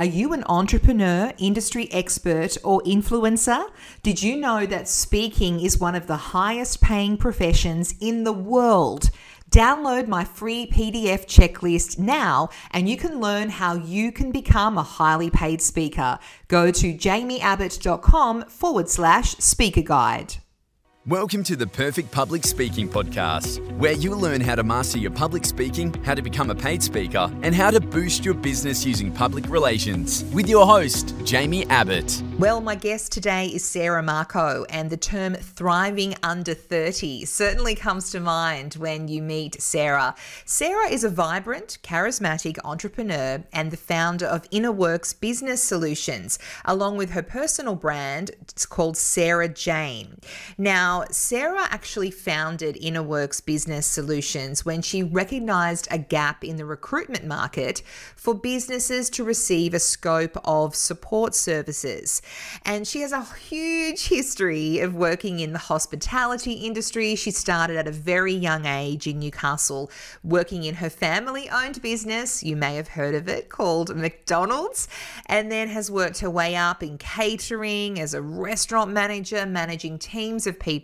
Are you an entrepreneur, industry expert, or influencer? Did you know that speaking is one of the highest paying professions in the world? Download my free PDF checklist now and you can learn how you can become a highly paid speaker. Go to jaimieabbott.com/speaker guide. Welcome to the Perfect Public Speaking Podcast, where you'll learn how to master your public speaking, how to become a paid speaker, and how to boost your business using public relations with your host, Jaimie Abbott. Well, my guest today is Sarah Marco, and the term thriving under 30 certainly comes to mind when you meet Sarah. Sarah is a vibrant, charismatic entrepreneur and the founder of Inner Works Business Solutions, along with her personal brand. It's called Sarah Jane. Now, Sarah actually founded Inner Works Business Solutions when she recognized a gap in the recruitment market for businesses to receive a scope of support services. And she has a huge history of working in the hospitality industry. She started at a very young age in Newcastle, working in her family-owned business, you may have heard of it, called McDonald's, and then has worked her way up in catering as a restaurant manager, managing teams of people.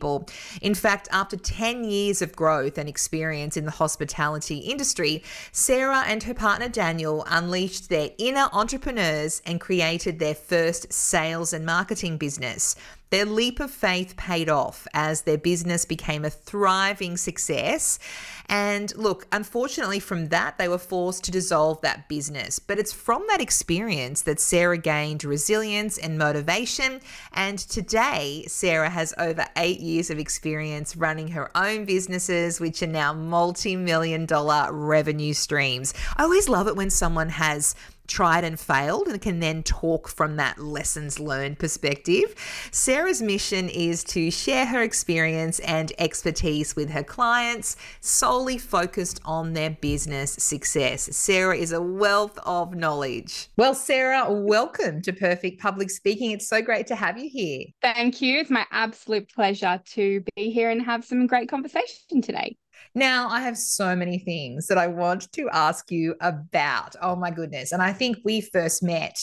In fact, after 10 years of growth and experience in the hospitality industry, Sarah and her partner Daniel unleashed their inner entrepreneurs and created their first sales and marketing business. Their leap of faith paid off as their business became a thriving success. And look, unfortunately from that, they were forced to dissolve that business. But it's from that experience that Sarah gained resilience and motivation. And today, Sarah has over 8 years of experience running her own businesses, which are now multi-million-dollar revenue streams. I always love it when someone has tried and failed and can then talk from that lessons learned perspective. Sarah's mission is to share her experience and expertise with her clients, solely focused on their business success. Sarah is a wealth of knowledge. Well, Sarah, welcome to Perfect Public Speaking. It's so great to have you here. Thank you. It's my absolute pleasure to be here and have some great conversation today. Now, I have so many things that I want to ask you about. Oh, my goodness. And I think we first met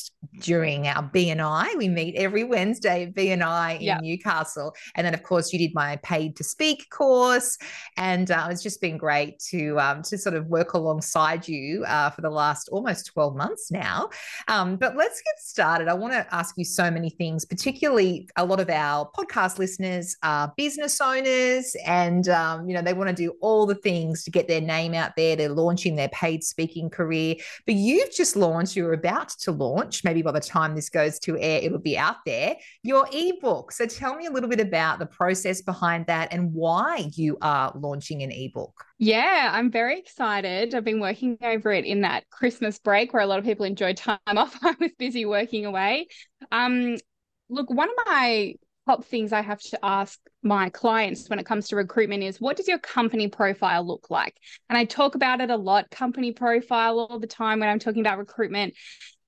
during our BNI. We meet every Wednesday at BNI in Newcastle. And then, of course, you did my Pay-to-Speak course. And it's just been great to sort of work alongside you for the last almost 12 months now. But let's get started. I want to ask you so many things, particularly a lot of our podcast listeners are business owners and, they want to do all the things to get their name out there. They're launching their paid speaking career, but you've just launched, you're about to launch, maybe by the time this goes to air, it'll be out there, your ebook. So tell me a little bit about the process behind that and why you are launching an ebook. Yeah, I'm very excited. I've been working over it in that Christmas break where a lot of people enjoy time off. I was busy working away. Look, one of my top things I have to ask my clients when it comes to recruitment is, what does your company profile look like? And I talk about it a lot, company profile all the time when I'm talking about recruitment.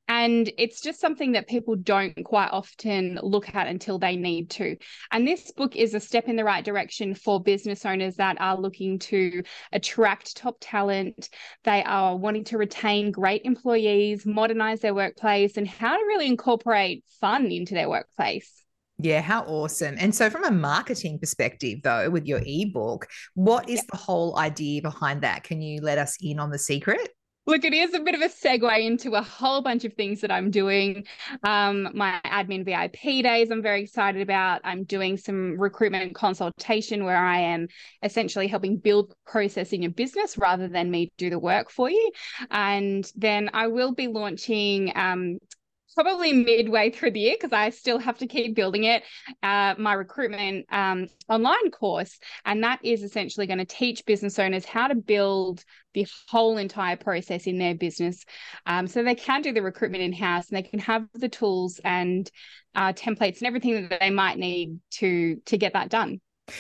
And it's just something that people don't quite often look at until they need to. And this book is a step in the right direction for business owners that are looking to attract top talent. They are wanting to retain great employees, modernize their workplace, and how to really incorporate fun into their workplace. Yeah, how awesome. And so from a marketing perspective, though, with your ebook, what is the whole idea behind that? Can you let us in on the secret? Look, it is a bit of a segue into a whole bunch of things that I'm doing. My admin VIP days I'm very excited about. I'm doing some recruitment consultation where I am essentially helping build process in your business rather than me do the work for you. And then I will be launching probably midway through the year, because I still have to keep building it, my recruitment online course. And that is essentially going to teach business owners how to build the whole entire process in their business. So they can do the recruitment in-house and they can have the tools and templates and everything that they might need to get that done.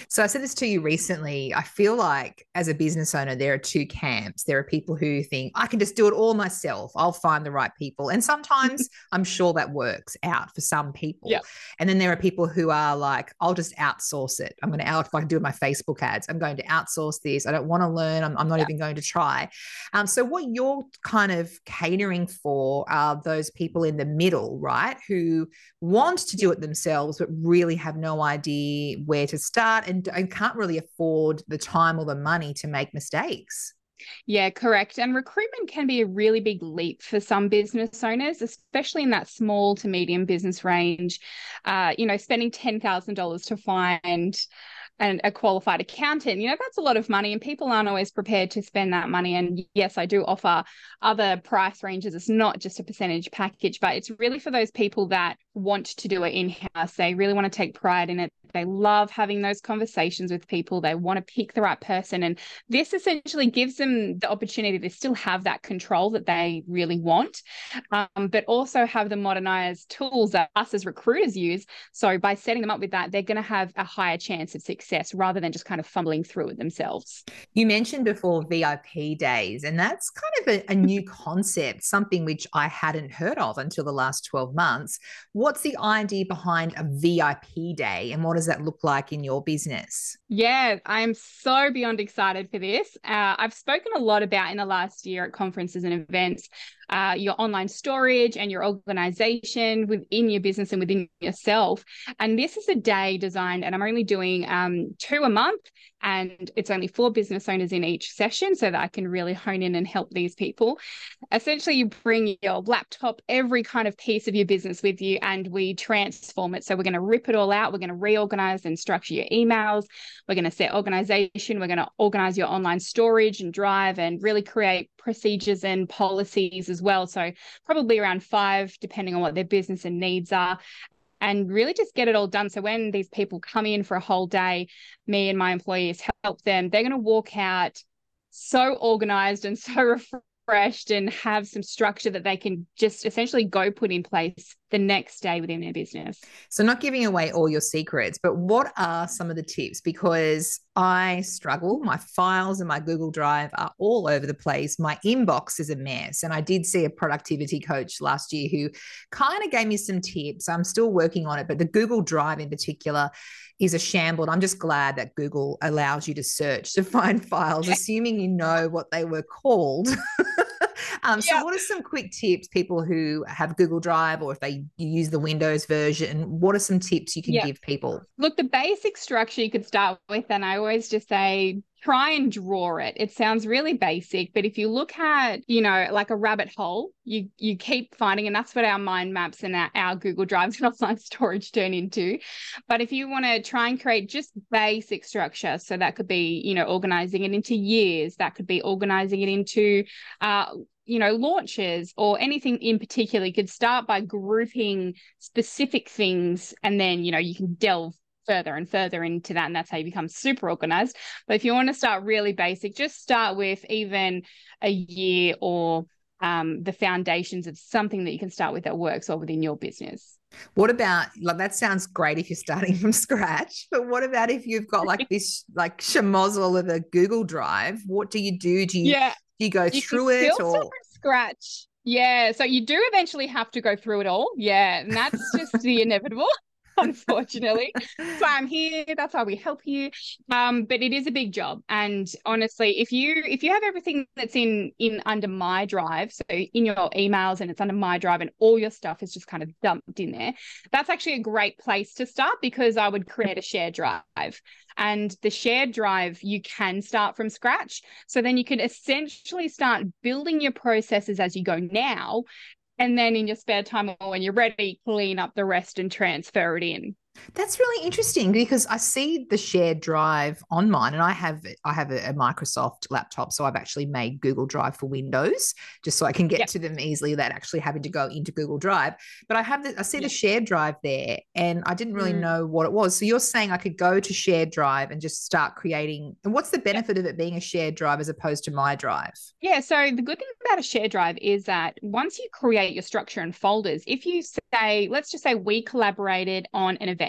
So I said this to you recently. I feel like as a business owner, there are two camps. There are people who think I can just do it all myself. I'll find the right people. And sometimes I'm sure that works out for some people. Yeah. And then there are people who are like, I'll just outsource it. I'm going to if I can do my Facebook ads, I'm going to outsource this. I don't want to learn. I'm not even going to try. So what you're kind of catering for are those people in the middle, right? Who want to do it themselves, but really have no idea where to start. And can't really afford the time or the money to make mistakes. Yeah, correct. And recruitment can be a really big leap for some business owners, especially in that small to medium business range. Spending $10,000 to find a qualified accountant, that's a lot of money and people aren't always prepared to spend that money. And yes, I do offer other price ranges. It's not just a percentage package, but it's really for those people that want to do it in-house. They really want to take pride in it. They love having those conversations with people. They want to pick the right person. And this essentially gives them the opportunity to still have that control that they really want, but also have the modernized tools that us as recruiters use. So by setting them up with that, they're going to have a higher chance of success rather than just kind of fumbling through it themselves. You mentioned before VIP days, and that's kind of a new concept, something which I hadn't heard of until the last 12 months. What's the idea behind a VIP day and what is that look like in your business? Yeah, I'm so beyond excited for this. I've spoken a lot about in the last year at conferences and events, your online storage and your organization within your business and within yourself. And this is a day designed, and I'm only doing 2 a month, and it's only 4 business owners in each session so that I can really hone in and help these people. Essentially, you bring your laptop, every kind of piece of your business with you, and we transform it. So we're going to rip it all out. We're going to reorganize and structure your emails. We're going to set organization. We're going to organize your online storage and drive and really create procedures and policies as well. So probably around 5, depending on what their business and needs are, and really just get it all done. So when these people come in for a whole day, me and my employees help them, they're going to walk out so organized and so refreshed and have some structure that they can just essentially go put in place the next day within their business. So not giving away all your secrets, but what are some of the tips? Because I struggle. My files and my Google Drive are all over the place. My inbox is a mess. And I did see a productivity coach last year who kind of gave me some tips. I'm still working on it, but the Google Drive in particular is a shambles. I'm just glad that Google allows you to search to find files, assuming you know what they were called. So what are some quick tips, people who have Google Drive or if they use the Windows version, what are some tips you can give people? Look, the basic structure you could start with, and I always just say, try and draw it. It sounds really basic, but if you look at, like a rabbit hole, you keep finding, and that's what our mind maps and our Google Drives and offline storage turn into. But if you want to try and create just basic structure, so that could be, organizing it into years, that could be organizing it into, launches or anything in particular, you could start by grouping specific things and then, you can delve further and further into that, and that's how you become super organized. But if you want to start really basic, just start with even a year or the foundations of something that you can start with that works or within your business. What about, that sounds great if you're starting from scratch, but what about if you've got this schmozzle of a Google Drive? What do you do? Do you go through it or start from scratch? Yeah, so you do eventually have to go through it all. Yeah, and that's just the inevitable. Unfortunately. So I'm here. That's why we help you. But it is a big job. And honestly, if you have everything that's in under my drive, so in your emails and it's under my drive and all your stuff is just kind of dumped in there, that's actually a great place to start, because I would create a shared drive. And the shared drive, you can start from scratch. So then you can essentially start building your processes as you go now. And then in your spare time or when you're ready, clean up the rest and transfer it in. That's really interesting, because I see the shared drive on mine, and I have a Microsoft laptop, so I've actually made Google Drive for Windows just so I can get to them easily without actually having to go into Google Drive. But I see the shared drive there, and I didn't really know what it was. So you're saying I could go to shared drive and just start creating. And what's the benefit of it being a shared drive as opposed to my drive? Yeah, so the good thing about a shared drive is that once you create your structure and folders, if you say, let's just say we collaborated on an event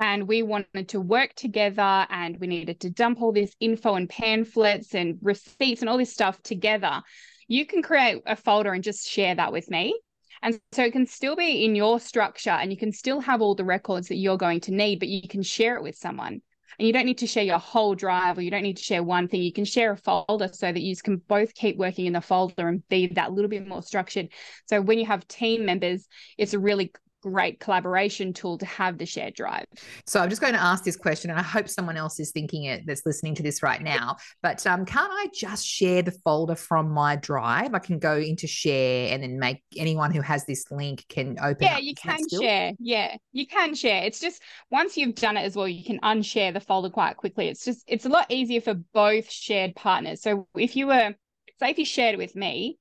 and we wanted to work together, and we needed to dump all this info and pamphlets and receipts and all this stuff together, you can create a folder and just share that with me. And so it can still be in your structure and you can still have all the records that you're going to need, but you can share it with someone. And you don't need to share your whole drive, or you don't need to share one thing. You can share a folder so that you can both keep working in the folder and be that little bit more structured. So when you have team members, it's a really great collaboration tool to have the shared drive. So I'm just going to ask this question, and I hope someone else is thinking it that's listening to this right now, but can't I just share the folder from my drive? I can go into share and then make anyone who has this link can open up. Yeah, you can share. It's just once you've done it as well, you can unshare the folder quite quickly. It's a lot easier for both shared partners. So if you were, say if you shared it with me,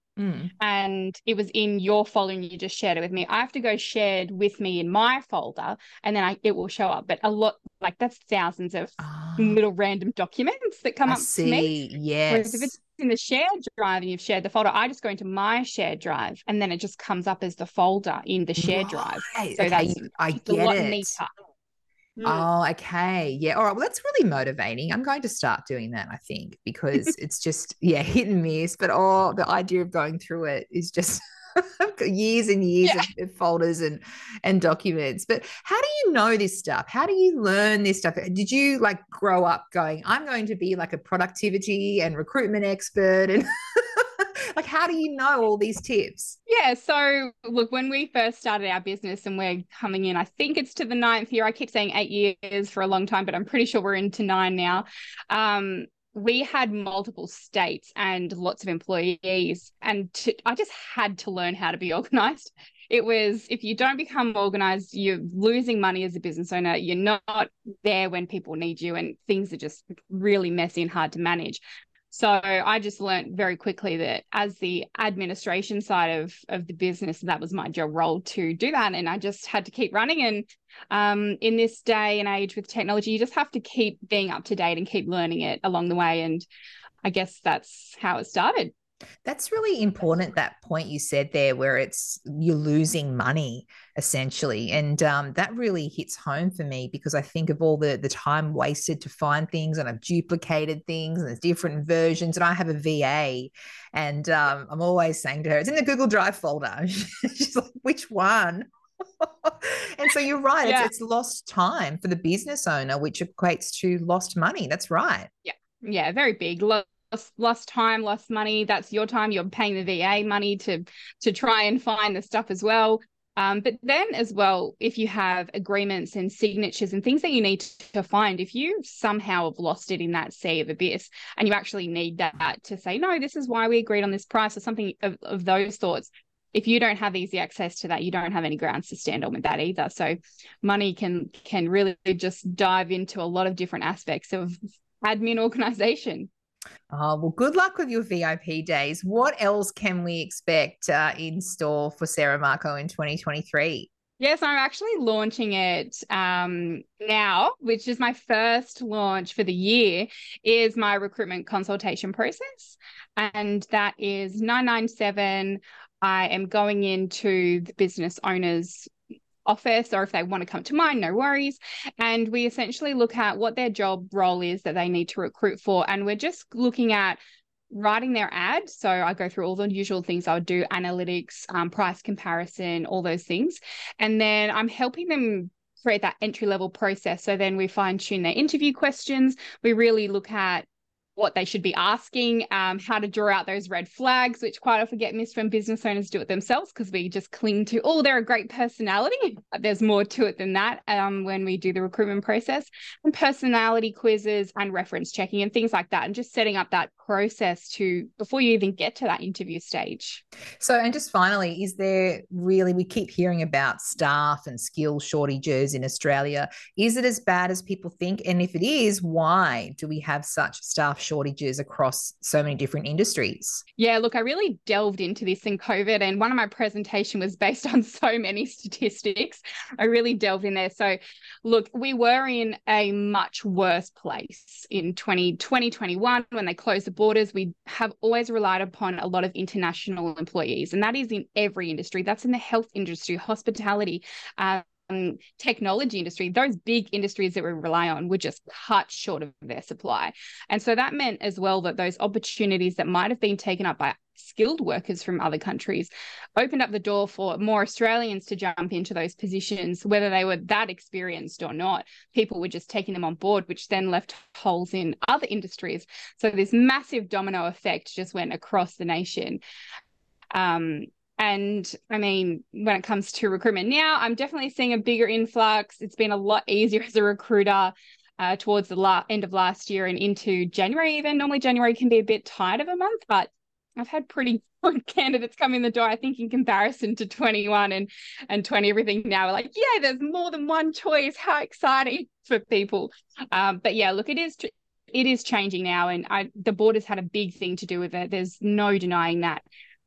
and it was in your folder and you just shared it with me, I have to go shared with me in my folder, and then it will show up. But a lot, like, that's thousands of little random documents that come up to me. Yes. Whereas if it's in the shared drive and you've shared the folder, I just go into my shared drive and then it just comes up as the folder in the shared drive. So that's a lot neater. Oh, okay. Yeah. All right. Well, that's really motivating. I'm going to start doing that, I think, because it's just, hit and miss. But the idea of going through it is just years and years of folders and documents. But how do you know this stuff? How do you learn this stuff? Did you grow up going, I'm going to be a productivity and recruitment expert? And how do you know all these tips? Yeah. So look, when we first started our business, and we're coming in, I think it's to the 9th year. I keep saying 8 years for a long time, but I'm pretty sure we're into 9 now. We had multiple states and lots of employees, and I just had to learn how to be organized. It was, if you don't become organized, you're losing money as a business owner. You're not there when people need you, and things are just really messy and hard to manage. So I just learned very quickly that as the administration side of the business, that was my job role to do that. And I just had to keep running. And in this day and age with technology, you just have to keep being up to date and keep learning it along the way. And I guess that's how it started. That's really important, that point you said there, where you're losing money essentially. And that really hits home for me, because I think of all the time wasted to find things, and I've duplicated things, and there's different versions. And I have a VA, and I'm always saying to her, it's in the Google Drive folder. She's like, which one? And so you're right. Yeah. It's lost time for the business owner, which equates to lost money. That's right. Yeah. Yeah. Very big. Lost time, lost money. That's your time. You're paying the VA money to try and find the stuff as well. But then as well, if you have agreements and signatures and things that you need to find, if you somehow have lost it in that sea of abyss and you actually need that to say, no, this is why we agreed on this price, or something of those sorts, if you don't have easy access to that, you don't have any grounds to stand on with that either. So money can really just dive into a lot of different aspects of admin organization. Oh, well, good luck with your VIP days. What else can we expect in store for Sarah Marco in 2023? Yes, I'm actually launching it now, which is my first launch for the year, is my recruitment consultation process. And that is $997. I am going into the business owners' office, or if they want to come to mine, no worries. And we essentially look at what their job role is that they need to recruit for. And we're just looking at writing their ad. So I go through all the usual things I would do, analytics, price comparison, all those things. And then I'm helping them create that entry-level process. So then we fine-tune their interview questions. We really look at what they should be asking, how to draw out those red flags, which quite often get missed when business owners do it themselves, because we just cling to, they're a great personality. There's more to it than that when we do the recruitment process, and personality quizzes and reference checking and things like that, and just setting up that process before you even get to that interview stage. So, and just finally, we keep hearing about staff and skill shortages in Australia. Is it as bad as people think? And if it is, why do we have such staff shortages across so many different industries? Yeah, look, I really delved into this in COVID, and one of my presentation was based on so many statistics. I really delved in there. So look, we were in a much worse place in 2021 when they closed the borders. We have always relied upon a lot of international employees, and that is in every industry. That's in the health industry, hospitality, technology industry, those big industries that we rely on were just cut short of their supply. And so that meant as well that those opportunities that might have been taken up by skilled workers from other countries opened up the door for more Australians to jump into those positions, whether they were that experienced or not. People were just taking them on board, which then left holes in other industries. So this massive domino effect just went across the nation. And I mean, when it comes to recruitment now, I'm definitely seeing a bigger influx. It's been a lot easier as a recruiter towards the end of last year and into January even. Normally January can be a bit tight of a month, but I've had pretty good candidates come in the door. I think in comparison to 21 and 20, everything now, we're like, yeah, there's more than one choice. How exciting for people. But yeah, look, it is changing now. And the border's had a big thing to do with it. There's no denying that.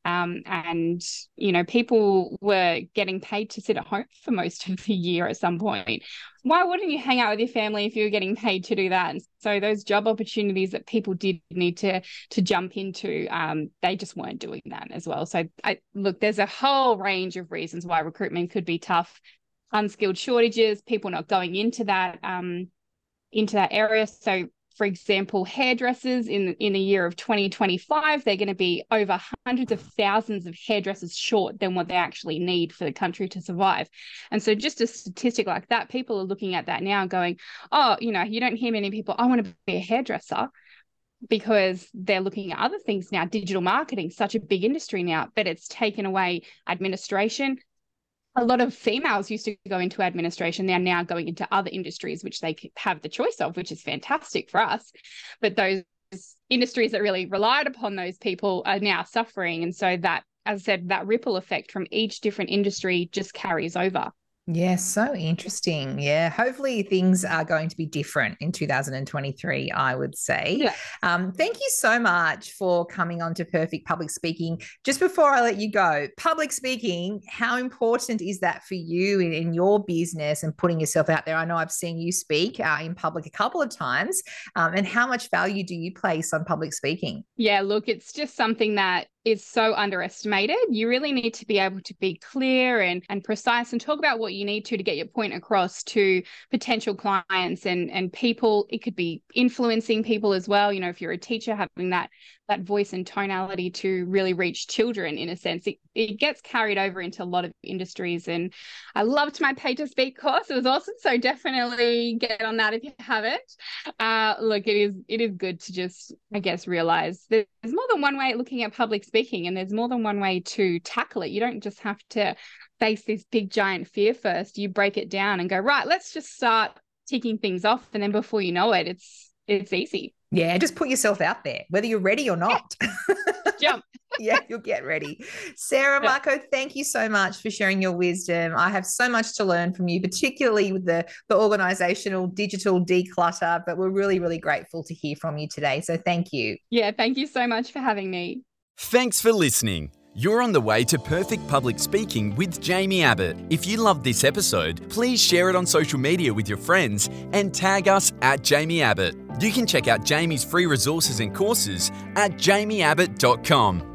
And, you know, people were getting paid to sit at home for most of the year at some point. Why wouldn't you hang out with your family if you were getting paid to do that? And so those job opportunities that people did need to jump into, they just weren't doing that as well. So look, there's a whole range of reasons why recruitment could be tough. Unskilled shortages, people not going into that area. So for example, hairdressers in the year of 2025, they're going to be over hundreds of thousands of hairdressers short than what they actually need for the country to survive. And so just a statistic like that, people are looking at that now and going, oh, you know, you don't hear many people, I want to be a hairdresser, because they're looking at other things now. Digital marketing, such a big industry now, but it's taken away administration. A lot of females used to go into administration. They're now going into other industries, which they have the choice of, which is fantastic for us. But those industries that really relied upon those people are now suffering. And so that, as I said, that ripple effect from each different industry just carries over. Yeah, so interesting. Yeah, hopefully things are going to be different in 2023, I would say. Yeah. Thank you so much for coming on to Perfect Public Speaking. Just before I let you go, public speaking, how important is that for you in your business and putting yourself out there? I know I've seen you speak in public a couple of times, and how much value do you place on public speaking? Yeah, look, it's just something that is so underestimated. You really need to be able to be clear and precise and talk about what you need to get your point across to potential clients and people. It could be influencing people as well. You know, if you're a teacher, having that voice and tonality to really reach children, in a sense, it gets carried over into a lot of industries. And I loved my Pay-to-Speak course. It was awesome. So definitely get on that if you haven't. Look, it is good to just, I guess, realize there's more than one way of looking at public speaking, and there's more than one way to tackle it. You don't just have to face this big giant fear first. You break it down and go, right, let's just start ticking things off. And then before you know it, it's easy. Yeah, just put yourself out there, whether you're ready or not. Jump. Yeah, you'll get ready. Sarah Marco, thank you so much for sharing your wisdom. I have so much to learn from you, particularly with the organizational digital declutter, but we're really, really grateful to hear from you today. So thank you. Yeah, thank you so much for having me. Thanks for listening. You're on the way to Perfect Public Speaking with Jaimie Abbott. If you loved this episode, please share it on social media with your friends and tag us at Jaimie Abbott. You can check out Jaimie's free resources and courses at jaimieabbott.com.